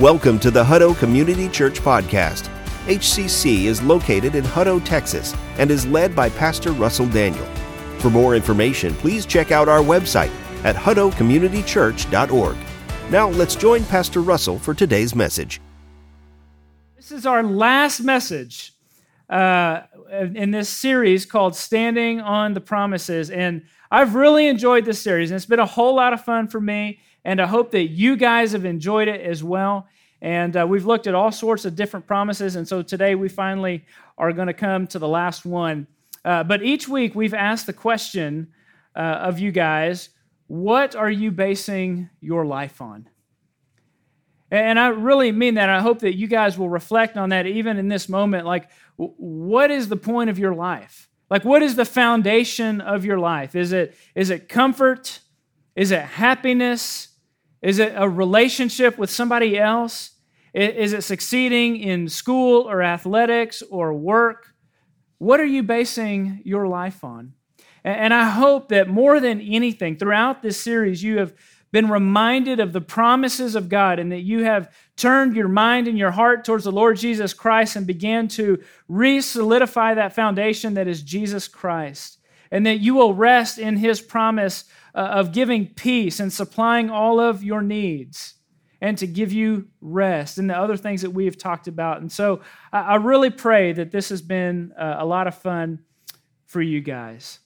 Welcome to the Hutto Community Church Podcast. HCC is located in Hutto, Texas, and is led by Pastor Russell Daniel. For more information, please check out our website at huttocommunitychurch.org. Now let's join Pastor Russell for today's message. This is our last message in this series called Standing on the Promises, and I've really enjoyed this series, and it's been a whole lot of fun for me, and I hope that you guys have enjoyed it as well. And we've looked at all sorts of different promises, and so today we finally are going to come to the last one. But each week we've asked the question of you guys, what are you basing your life on? And I really mean that. I hope that you guys will reflect on that even in this moment. Like, what is the point of your life? Like, what is the foundation of your life? Is it comfort? Is it happiness? Is it a relationship with somebody else? Is it succeeding in school or athletics or work? What are you basing your life on? And I hope that more than anything, throughout this series, you have been reminded of the promises of God and that you have turned your mind and your heart towards the Lord Jesus Christ and began to re-solidify that foundation that is Jesus Christ, and that you will rest in His promise of giving peace and supplying all of your needs and to give you rest and the other things that we have talked about. And so I really pray that this has been a lot of fun for you guys.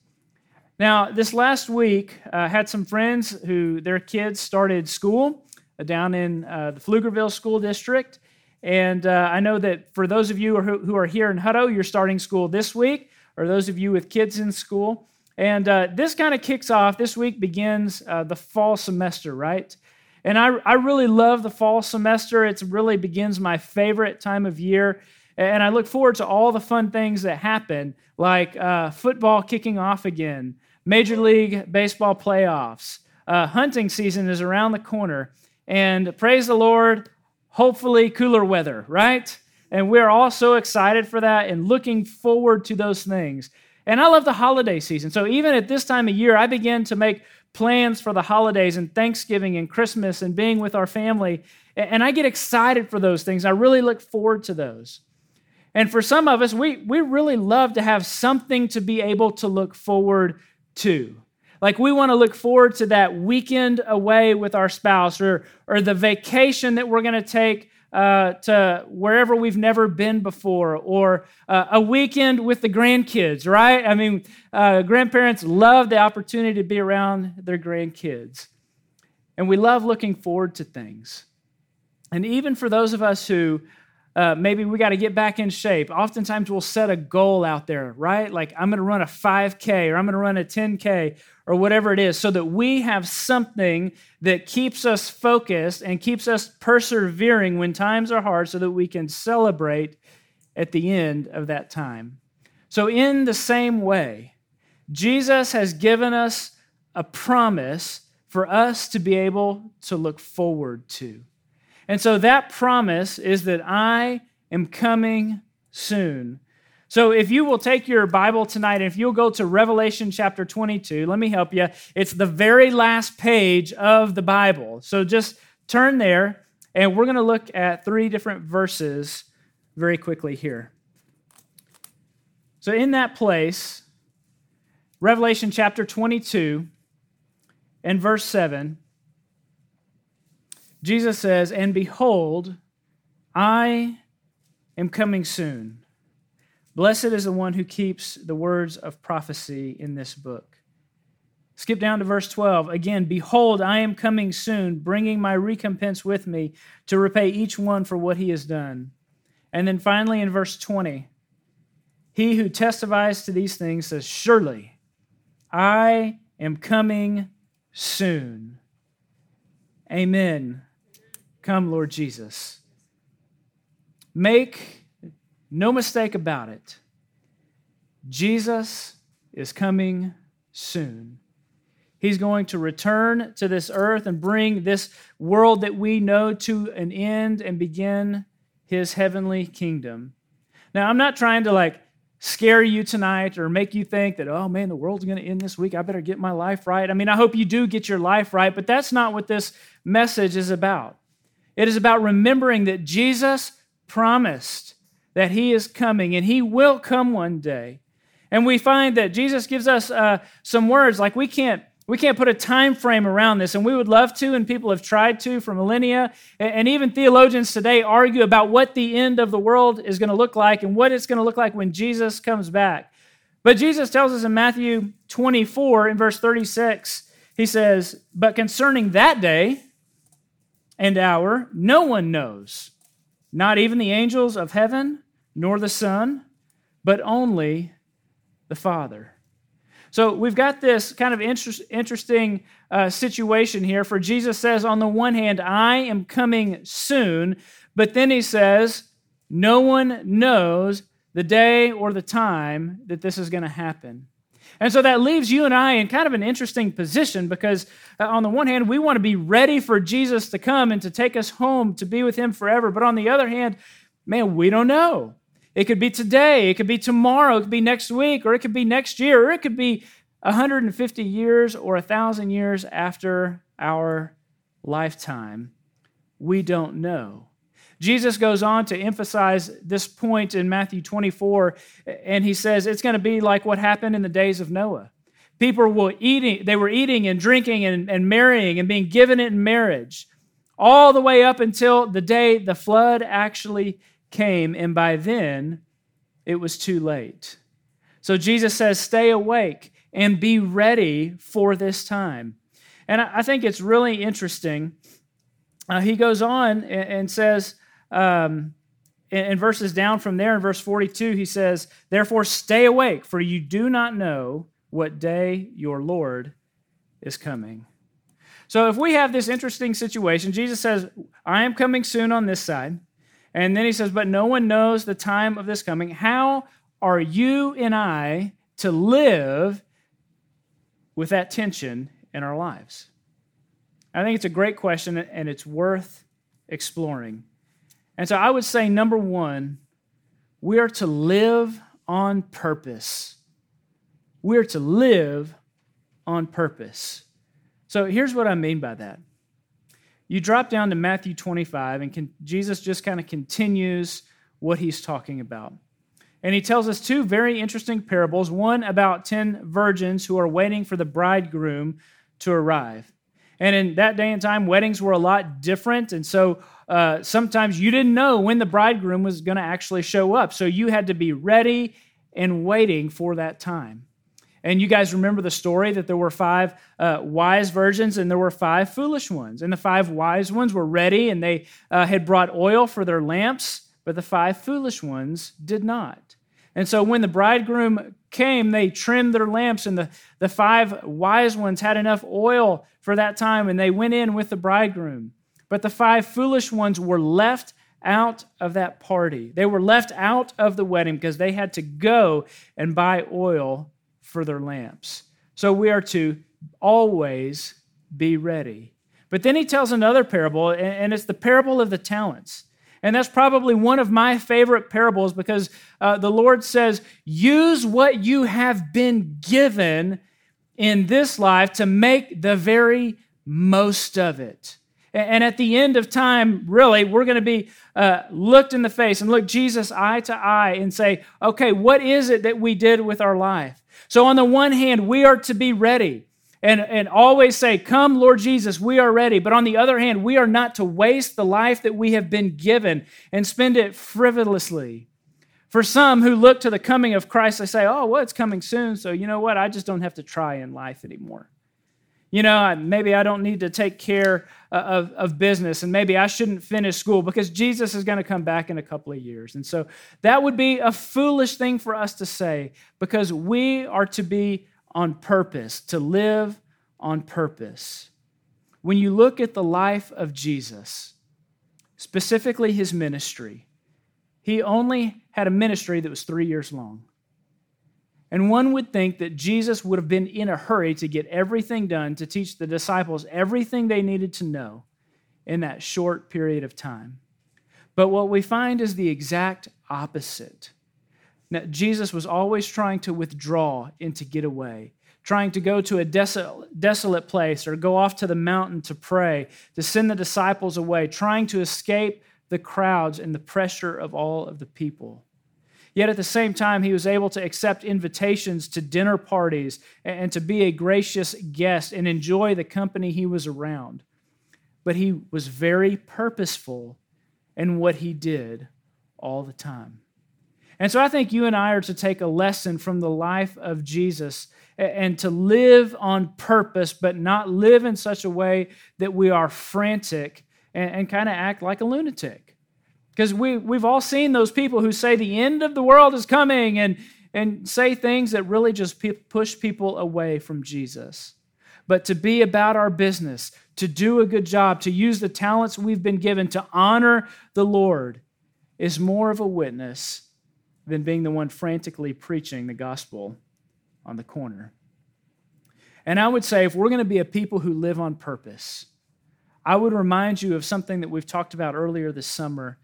Now, this last week, I had some friends who their kids started school down in the Pflugerville School District. And I know that for those of you who are here in Hutto, you're starting school this week, or those of you with kids in school. And this kind of kicks off. This week begins the fall semester, right? And I really love the fall semester. It really begins my favorite time of year. And I look forward to all the fun things that happen, like football kicking off again, Major League Baseball playoffs, hunting season is around the corner, and praise the Lord, hopefully cooler weather, right? And we're all so excited for that and looking forward to those things. And I love the holiday season. So even at this time of year, I begin to make plans for the holidays and Thanksgiving and Christmas and being with our family. And I get excited for those things. I really look forward to those. And for some of us, we really love to have something to be able to look forward to. Like, we want to look forward to that weekend away with our spouse or the vacation that we're going to take to wherever we've never been before, or a weekend with the grandkids, right? I mean, grandparents love the opportunity to be around their grandkids. And we love looking forward to things. And even for those of us who maybe we got to get back in shape. Oftentimes we'll set a goal out there, right? Like, I'm going to run a 5K or I'm going to run a 10K or whatever it is, so that we have something that keeps us focused and keeps us persevering when times are hard, so that we can celebrate at the end of that time. So in the same way, Jesus has given us a promise for us to be able to look forward to. And so that promise is that I am coming soon. So if you will take your Bible tonight, and if you'll go to Revelation chapter 22, let me help you. It's the very last page of the Bible. So just turn there, and we're going to look at three different verses very quickly here. So in that place, Revelation chapter 22 and verse 7, Jesus says, "And behold, I am coming soon. Blessed is the one who keeps the words of prophecy in this book." Skip down to verse 12. Again, "Behold, I am coming soon, bringing my recompense with me to repay each one for what he has done." And then finally in verse 20, "He who testifies to these things says, surely I am coming soon. Amen. Come, Lord Jesus." Make no mistake about it, Jesus is coming soon. He's going to return to this earth and bring this world that we know to an end and begin His heavenly kingdom. Now, I'm not trying to scare you tonight or make you think that, oh man, the world's going to end this week. I better get my life right. I mean, I hope you do get your life right, but that's not what this message is about. It is about remembering that Jesus promised that he is coming and he will come one day. And we find that Jesus gives us some words like we can't put a time frame around this, and we would love to, and people have tried to for millennia, and even theologians today argue about what the end of the world is going to look like and what it's going to look like when Jesus comes back. But Jesus tells us in Matthew 24, in verse 36, he says, "But concerning that day and hour, no one knows, not even the angels of heaven, nor the Son, but only the Father." So we've got this kind of interesting situation here, for Jesus says, on the one hand, I am coming soon, but then he says, no one knows the day or the time that this is going to happen. And so that leaves you and I in kind of an interesting position, because on the one hand, we want to be ready for Jesus to come and to take us home, to be with him forever. But on the other hand, man, we don't know. It could be today, it could be tomorrow, it could be next week, or it could be next year, or it could be 150 years or 1,000 years after our lifetime. We don't know. Jesus goes on to emphasize this point in Matthew 24, and he says it's going to be like what happened in the days of Noah. People were eating and drinking and marrying and being given in marriage all the way up until the day the flood actually came, and by then it was too late. So Jesus says, stay awake and be ready for this time. And I think it's really interesting. He goes on and says, and verses down from there, in verse 42, he says, "Therefore stay awake, for you do not know what day your Lord is coming." So if we have this interesting situation, Jesus says, I am coming soon on this side. And then he says, but no one knows the time of this coming. How are you and I to live with that tension in our lives? I think it's a great question, and it's worth exploring. And so I would say, number one, we are to live on purpose. We are to live on purpose. So here's what I mean by that. You drop down to Matthew 25, and Jesus just kind of continues what he's talking about. And he tells us two very interesting parables, one about 10 virgins who are waiting for the bridegroom to arrive. And in that day and time, weddings were a lot different, and so sometimes you didn't know when the bridegroom was going to actually show up, so you had to be ready and waiting for that time. And you guys remember the story that there were 5 wise virgins and there were 5 foolish ones. And the 5 wise ones were ready, and they had brought oil for their lamps, but the 5 foolish ones did not. And so when the bridegroom came, they trimmed their lamps, and the 5 wise ones had enough oil for that time, and they went in with the bridegroom. But the 5 foolish ones were left out of that party. They were left out of the wedding because they had to go and buy oil for their lamps. So we are to always be ready. But then he tells another parable, and it's the parable of the talents. And that's probably one of my favorite parables, because the Lord says, use what you have been given in this life to make the very most of it. And at the end of time, really, we're going to be looked in the face and look Jesus eye to eye and say, okay, what is it that we did with our life? So on the one hand, we are to be ready and always say, come, Lord Jesus, we are ready. But on the other hand, we are not to waste the life that we have been given and spend it frivolously. For some who look to the coming of Christ, they say, oh, well, it's coming soon, so you know what? I just don't have to try in life anymore. You know, maybe I don't need to take care of business, and maybe I shouldn't finish school because Jesus is going to come back in a couple of years. And so that would be a foolish thing for us to say, because we are to be on purpose, to live on purpose. When you look at the life of Jesus, specifically his ministry, he only had a ministry that was 3 years long. And one would think that Jesus would have been in a hurry to get everything done, to teach the disciples everything they needed to know in that short period of time. But what we find is the exact opposite. Now, Jesus was always trying to withdraw and to get away, trying to go to a desolate place or go off to the mountain to pray, to send the disciples away, trying to escape the crowds and the pressure of all of the people. Yet at the same time, he was able to accept invitations to dinner parties and to be a gracious guest and enjoy the company he was around. But he was very purposeful in what he did all the time. And so I think you and I are to take a lesson from the life of Jesus and to live on purpose, but not live in such a way that we are frantic and kind of act like a lunatic. Because we've all seen those people who say the end of the world is coming and say things that really just push people away from Jesus. But to be about our business, to do a good job, to use the talents we've been given, to honor the Lord is more of a witness than being the one frantically preaching the gospel on the corner. And I would say if we're going to be a people who live on purpose, I would remind you of something that we've talked about earlier this summer,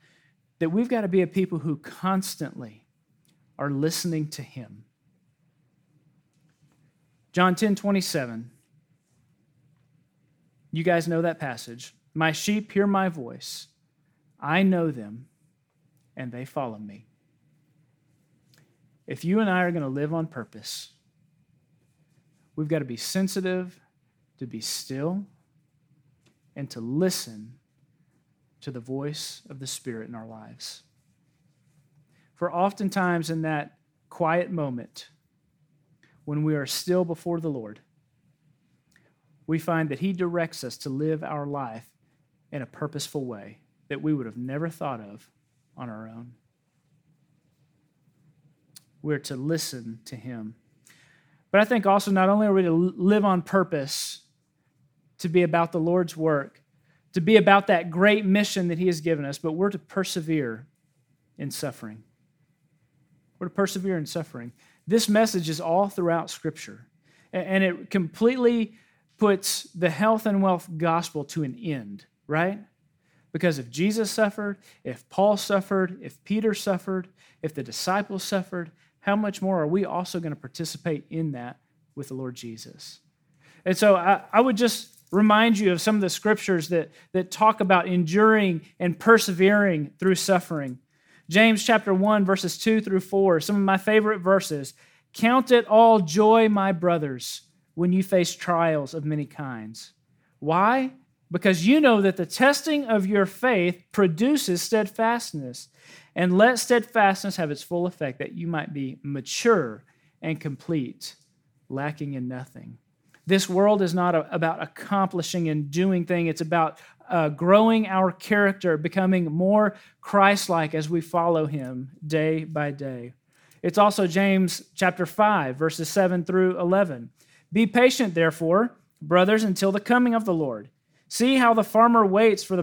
that we've got to be a people who constantly are listening to Him. John 10:27. You guys know that passage. My sheep hear my voice. I know them, and they follow me. If you and I are going to live on purpose, we've got to be sensitive, to be still, and to listen to the voice of the Spirit in our lives. For oftentimes in that quiet moment, when we are still before the Lord, we find that He directs us to live our life in a purposeful way that we would have never thought of on our own. We're to listen to Him. But I think also not only are we to live on purpose, to be about the Lord's work, to be about that great mission that He has given us, but we're to persevere in suffering. We're to persevere in suffering. This message is all throughout Scripture, and it completely puts the health and wealth gospel to an end, right? Because if Jesus suffered, if Paul suffered, if Peter suffered, if the disciples suffered, how much more are we also going to participate in that with the Lord Jesus? And so I would just remind you of some of the scriptures that talk about enduring and persevering through suffering. James chapter 1, verses 2 through 4, some of my favorite verses. Count it all joy, my brothers, when you face trials of many kinds. Why? Because you know that the testing of your faith produces steadfastness. And let steadfastness have its full effect, that you might be mature and complete, lacking in nothing. This world is not about accomplishing and doing things. It's about growing our character, becoming more Christ-like as we follow Him day by day. It's also James chapter 5, verses 7 through 11. Be patient, therefore, brothers, until the coming of the Lord. See how the farmer waits for the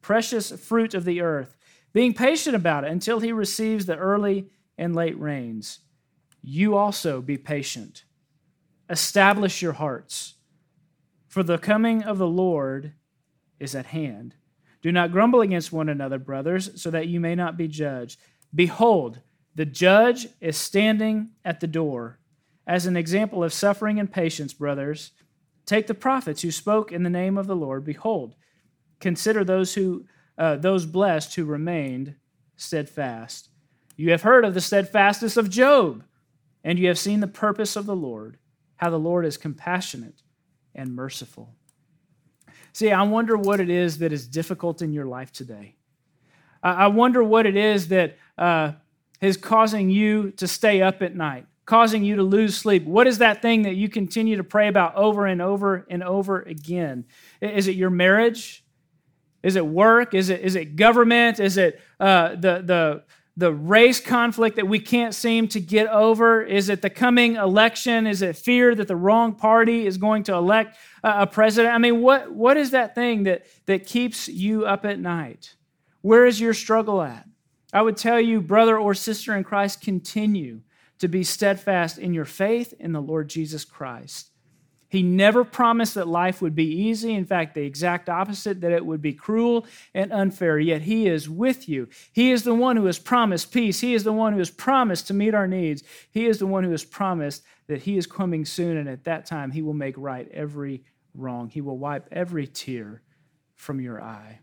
precious fruit of the earth, being patient about it until he receives the early and late rains. You also be patient. Establish your hearts, for the coming of the Lord is at hand. Do not grumble against one another, brothers, so that you may not be judged. Behold, the judge is standing at the door. As an example of suffering and patience, brothers, take the prophets who spoke in the name of the Lord. Behold, consider those blessed who remained steadfast. You have heard of the steadfastness of Job, and you have seen the purpose of the Lord, how the Lord is compassionate and merciful. See, I wonder what it is that is difficult in your life today. I wonder what it is that is causing you to stay up at night, causing you to lose sleep? What is that thing that you continue to pray about over and over and over again? Is it your marriage? Is it work? Is it government? Is it the race conflict that we can't seem to get over? Is it the coming election? Is it fear that the wrong party is going to elect a president? I mean, what is that thing that keeps you up at night? Where is your struggle at? I would tell you, brother or sister in Christ, continue to be steadfast in your faith in the Lord Jesus Christ. He never promised that life would be easy. In fact, the exact opposite, that it would be cruel and unfair. Yet He is with you. He is the one who has promised peace. He is the one who has promised to meet our needs. He is the one who has promised that he is coming soon, and at that time he will make right every wrong. He will wipe every tear from your eye.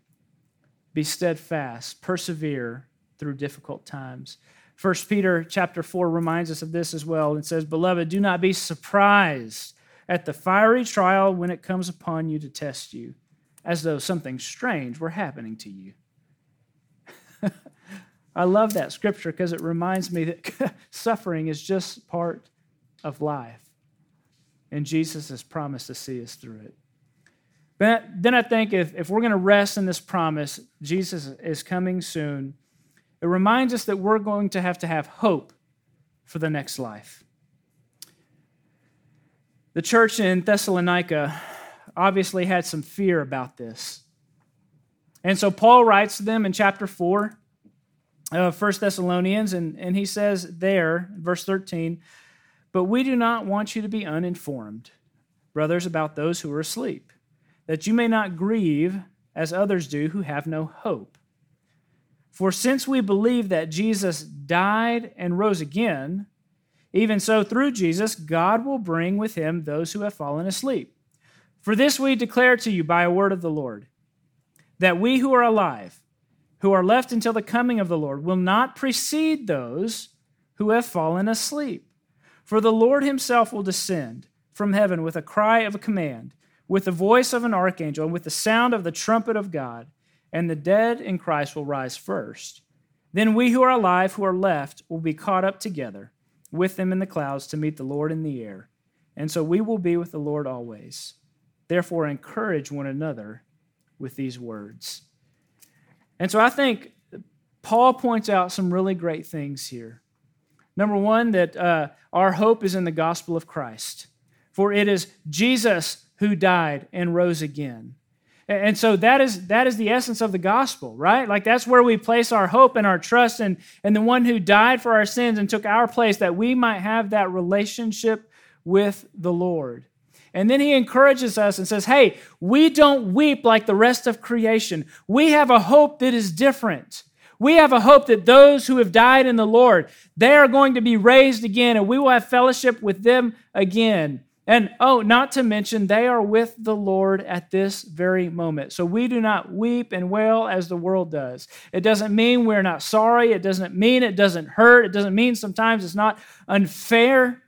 Be steadfast, persevere through difficult times. 1 Peter chapter 4 reminds us of this as well. It says, "Beloved, do not be surprised at the fiery trial when it comes upon you to test you, as though something strange were happening to you." I love that scripture because it reminds me that suffering is just part of life, and Jesus has promised to see us through it. But then I think if we're going to rest in this promise, Jesus is coming soon, it reminds us that we're going to have hope for the next life. The church in Thessalonica obviously had some fear about this. And so Paul writes to them in chapter 4 of 1 Thessalonians, and he says there, verse 13, "But we do not want you to be uninformed, brothers, about those who are asleep, that you may not grieve as others do who have no hope. For since we believe that Jesus died and rose again, even so, through Jesus, God will bring with him those who have fallen asleep. For this we declare to you by a word of the Lord, that we who are alive, who are left until the coming of the Lord, will not precede those who have fallen asleep. For the Lord himself will descend from heaven with a cry of a command, with the voice of an archangel, and with the sound of the trumpet of God, and the dead in Christ will rise first. Then we who are alive, who are left, will be caught up together with them in the clouds to meet the Lord in the air. And so we will be with the Lord always. Therefore, encourage one another with these words." And so I think Paul points out some really great things here. Number one, that our hope is in the gospel of Christ. For it is Jesus who died and rose again. And so that is the essence of the gospel, right? Like that's where we place our hope and our trust in the one who died for our sins and took our place that we might have that relationship with the Lord. And then he encourages us and says, hey, we don't weep like the rest of creation. We have a hope that is different. We have a hope that those who have died in the Lord, they are going to be raised again and we will have fellowship with them again. And oh, not to mention, they are with the Lord at this very moment. So we do not weep and wail as the world does. It doesn't mean we're not sorry. It doesn't mean it doesn't hurt. It doesn't mean sometimes it's not unfair.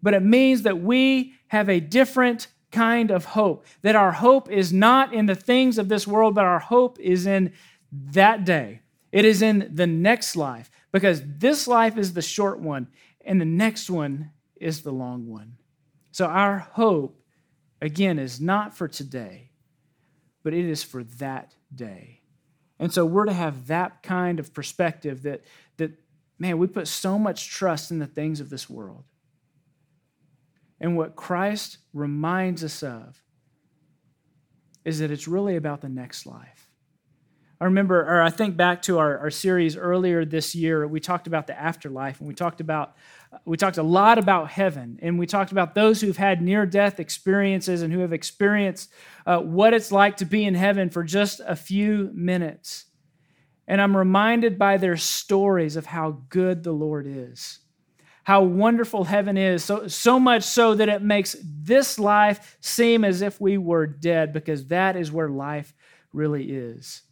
But it means that we have a different kind of hope. That our hope is not in the things of this world, but our hope is in that day. It is in the next life. Because this life is the short one, and the next one is the long one. So our hope, again, is not for today, but it is for that day. And so we're to have that kind of perspective that man, we put so much trust in the things of this world. And what Christ reminds us of is that it's really about the next life. I think back to our series earlier this year, we talked about the afterlife, and we talked a lot about heaven, and we talked about those who've had near-death experiences and who have experienced what it's like to be in heaven for just a few minutes. And I'm reminded by their stories of how good the Lord is, how wonderful heaven is, so much so that it makes this life seem as if we were dead, because that is where life really is.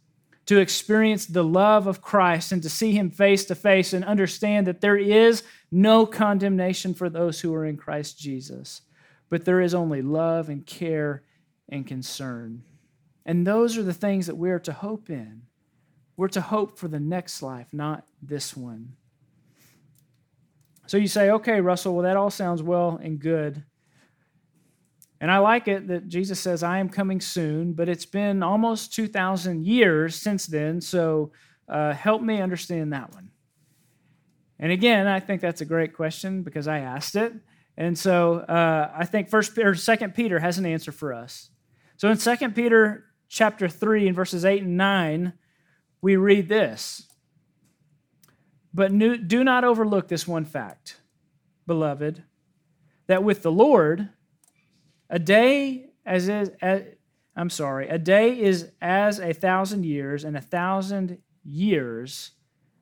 To experience the love of Christ and to see him face to face and understand that there is no condemnation for those who are in Christ Jesus, but there is only love and care and concern. And those are the things that we are to hope in. We're to hope for the next life, not this one. So you say, okay, Russell, well, that all sounds well and good. And I like it that Jesus says, I am coming soon, but it's been almost 2,000 years since then, so help me understand that one. And again, I think that's a great question because I asked it. And so I think 2 Peter has an answer for us. So in 2 Peter chapter 3 and verses 8 and 9, we read this. But do not overlook this one fact, beloved, that with the Lord, a day is as 1,000 years, and 1,000 years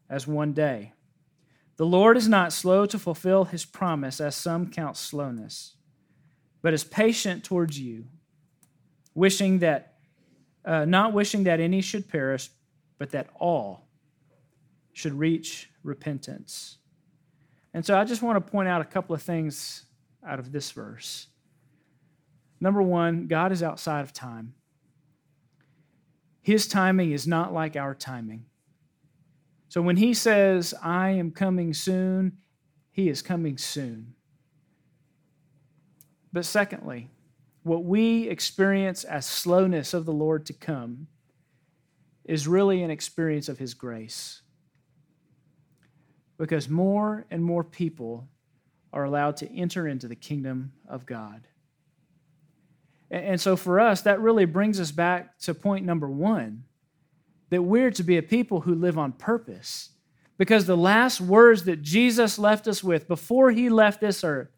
as one day. The Lord is not slow to fulfill his promise, as some count slowness, but is patient towards you, not wishing that any should perish, but that all should reach repentance. And so I just want to point out a couple of things out of this verse. Number one, God is outside of time. His timing is not like our timing. So when he says, I am coming soon, he is coming soon. But secondly, what we experience as slowness of the Lord to come is really an experience of his grace. Because more and more people are allowed to enter into the kingdom of God. And so for us, that really brings us back to point number one, that we're to be a people who live on purpose. Because the last words that Jesus left us with before he left this earth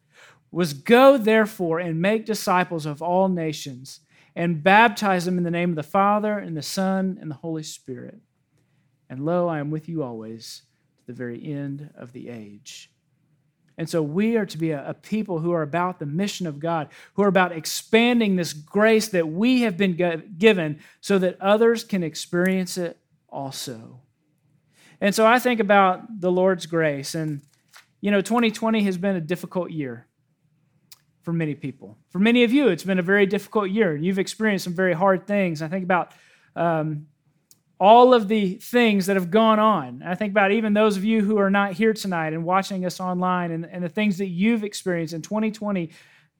was, go therefore and make disciples of all nations and baptize them in the name of the Father and the Son and the Holy Spirit. And lo, I am with you always to the very end of the age. And so we are to be a people who are about the mission of God, who are about expanding this grace that we have been given so that others can experience it also. And so I think about the Lord's grace. And, 2020 has been a difficult year for many people. For many of you, it's been a very difficult year. You've experienced some very hard things. I think about all of the things that have gone on. I think about even those of you who are not here tonight and watching us online and the things that you've experienced. In 2020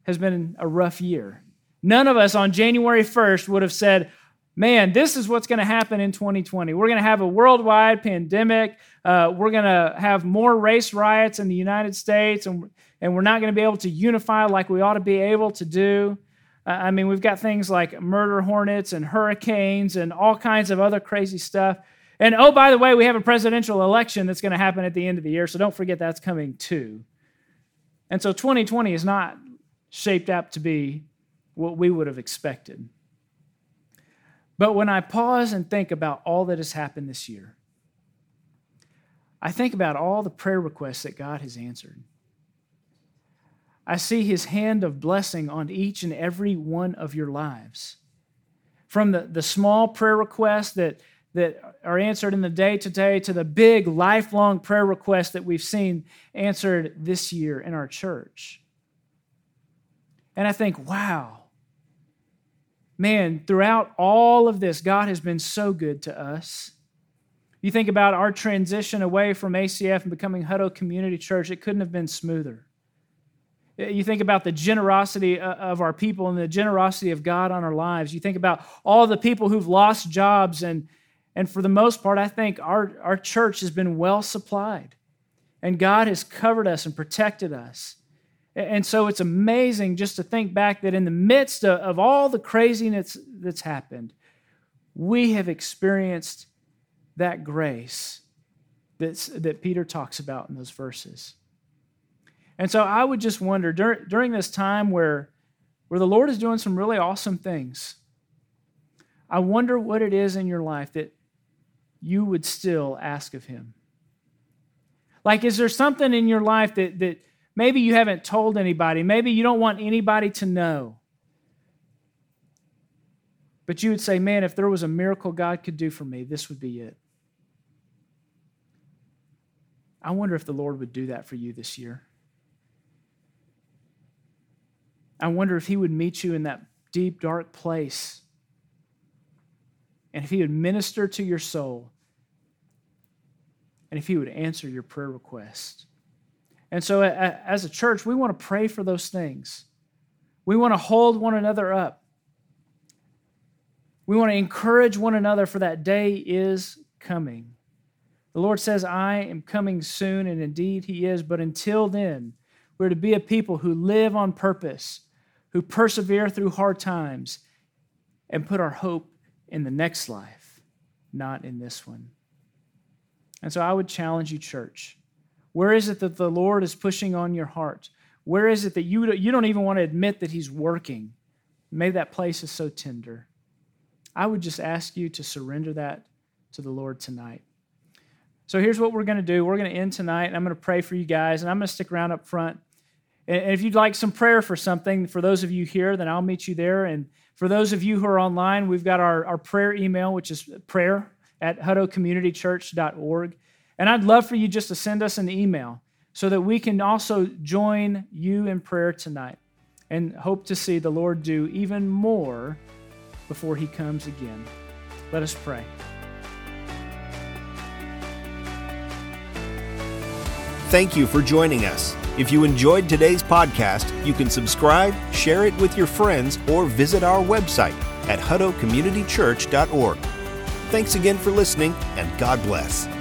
has been a rough year. None of us on January 1st would have said, man, this is what's going to happen in 2020. We're going to have a worldwide pandemic. We're going to have more race riots in the United States, and we're not going to be able to unify like we ought to be able to do. I mean, we've got things like murder hornets and hurricanes and all kinds of other crazy stuff. And oh, by the way, we have a presidential election that's going to happen at the end of the year, so don't forget that's coming too. And so 2020 is not shaped up to be what we would have expected. But when I pause and think about all that has happened this year, I think about all the prayer requests that God has answered. I see his hand of blessing on each and every one of your lives. From the small prayer requests that are answered in the day-to-day to the big lifelong prayer requests that we've seen answered this year in our church. And I think, wow, man, throughout all of this, God has been so good to us. You think about our transition away from ACF and becoming Hutto Community Church, it couldn't have been smoother. You think about the generosity of our people and the generosity of God on our lives. You think about all the people who've lost jobs, and for the most part, I think our church has been well supplied, and God has covered us and protected us. And so it's amazing just to think back that in the midst of all the craziness that's happened, we have experienced that grace that Peter talks about in those verses. And so I would just wonder, during this time where the Lord is doing some really awesome things, I wonder what it is in your life that you would still ask of him. Like, is there something in your life that maybe you haven't told anybody, maybe you don't want anybody to know, but you would say, man, if there was a miracle God could do for me, this would be it. I wonder if the Lord would do that for you this year. I wonder if he would meet you in that deep, dark place, and if he would minister to your soul, and if he would answer your prayer request. And so as a church, we want to pray for those things. We want to hold one another up. We want to encourage one another, for that day is coming. The Lord says, I am coming soon, and indeed he is, but until then, we're to be a people who live on purpose, who persevere through hard times, and put our hope in the next life, not in this one. And so I would challenge you, church. Where is it that the Lord is pushing on your heart? Where is it that you don't even want to admit that he's working? Maybe that place is so tender. I would just ask you to surrender that to the Lord tonight. So here's what we're going to do. We're going to end tonight, and I'm going to pray for you guys, and I'm going to stick around up front. And if you'd like some prayer for something, for those of you here, then I'll meet you there. And for those of you who are online, we've got our prayer email, which is prayer@huttocommunitychurch.org. And I'd love for you just to send us an email so that we can also join you in prayer tonight and hope to see the Lord do even more before he comes again. Let us pray. Thank you for joining us. If you enjoyed today's podcast, you can subscribe, share it with your friends, or visit our website at huttocommunitychurch.org. Thanks again for listening, and God bless.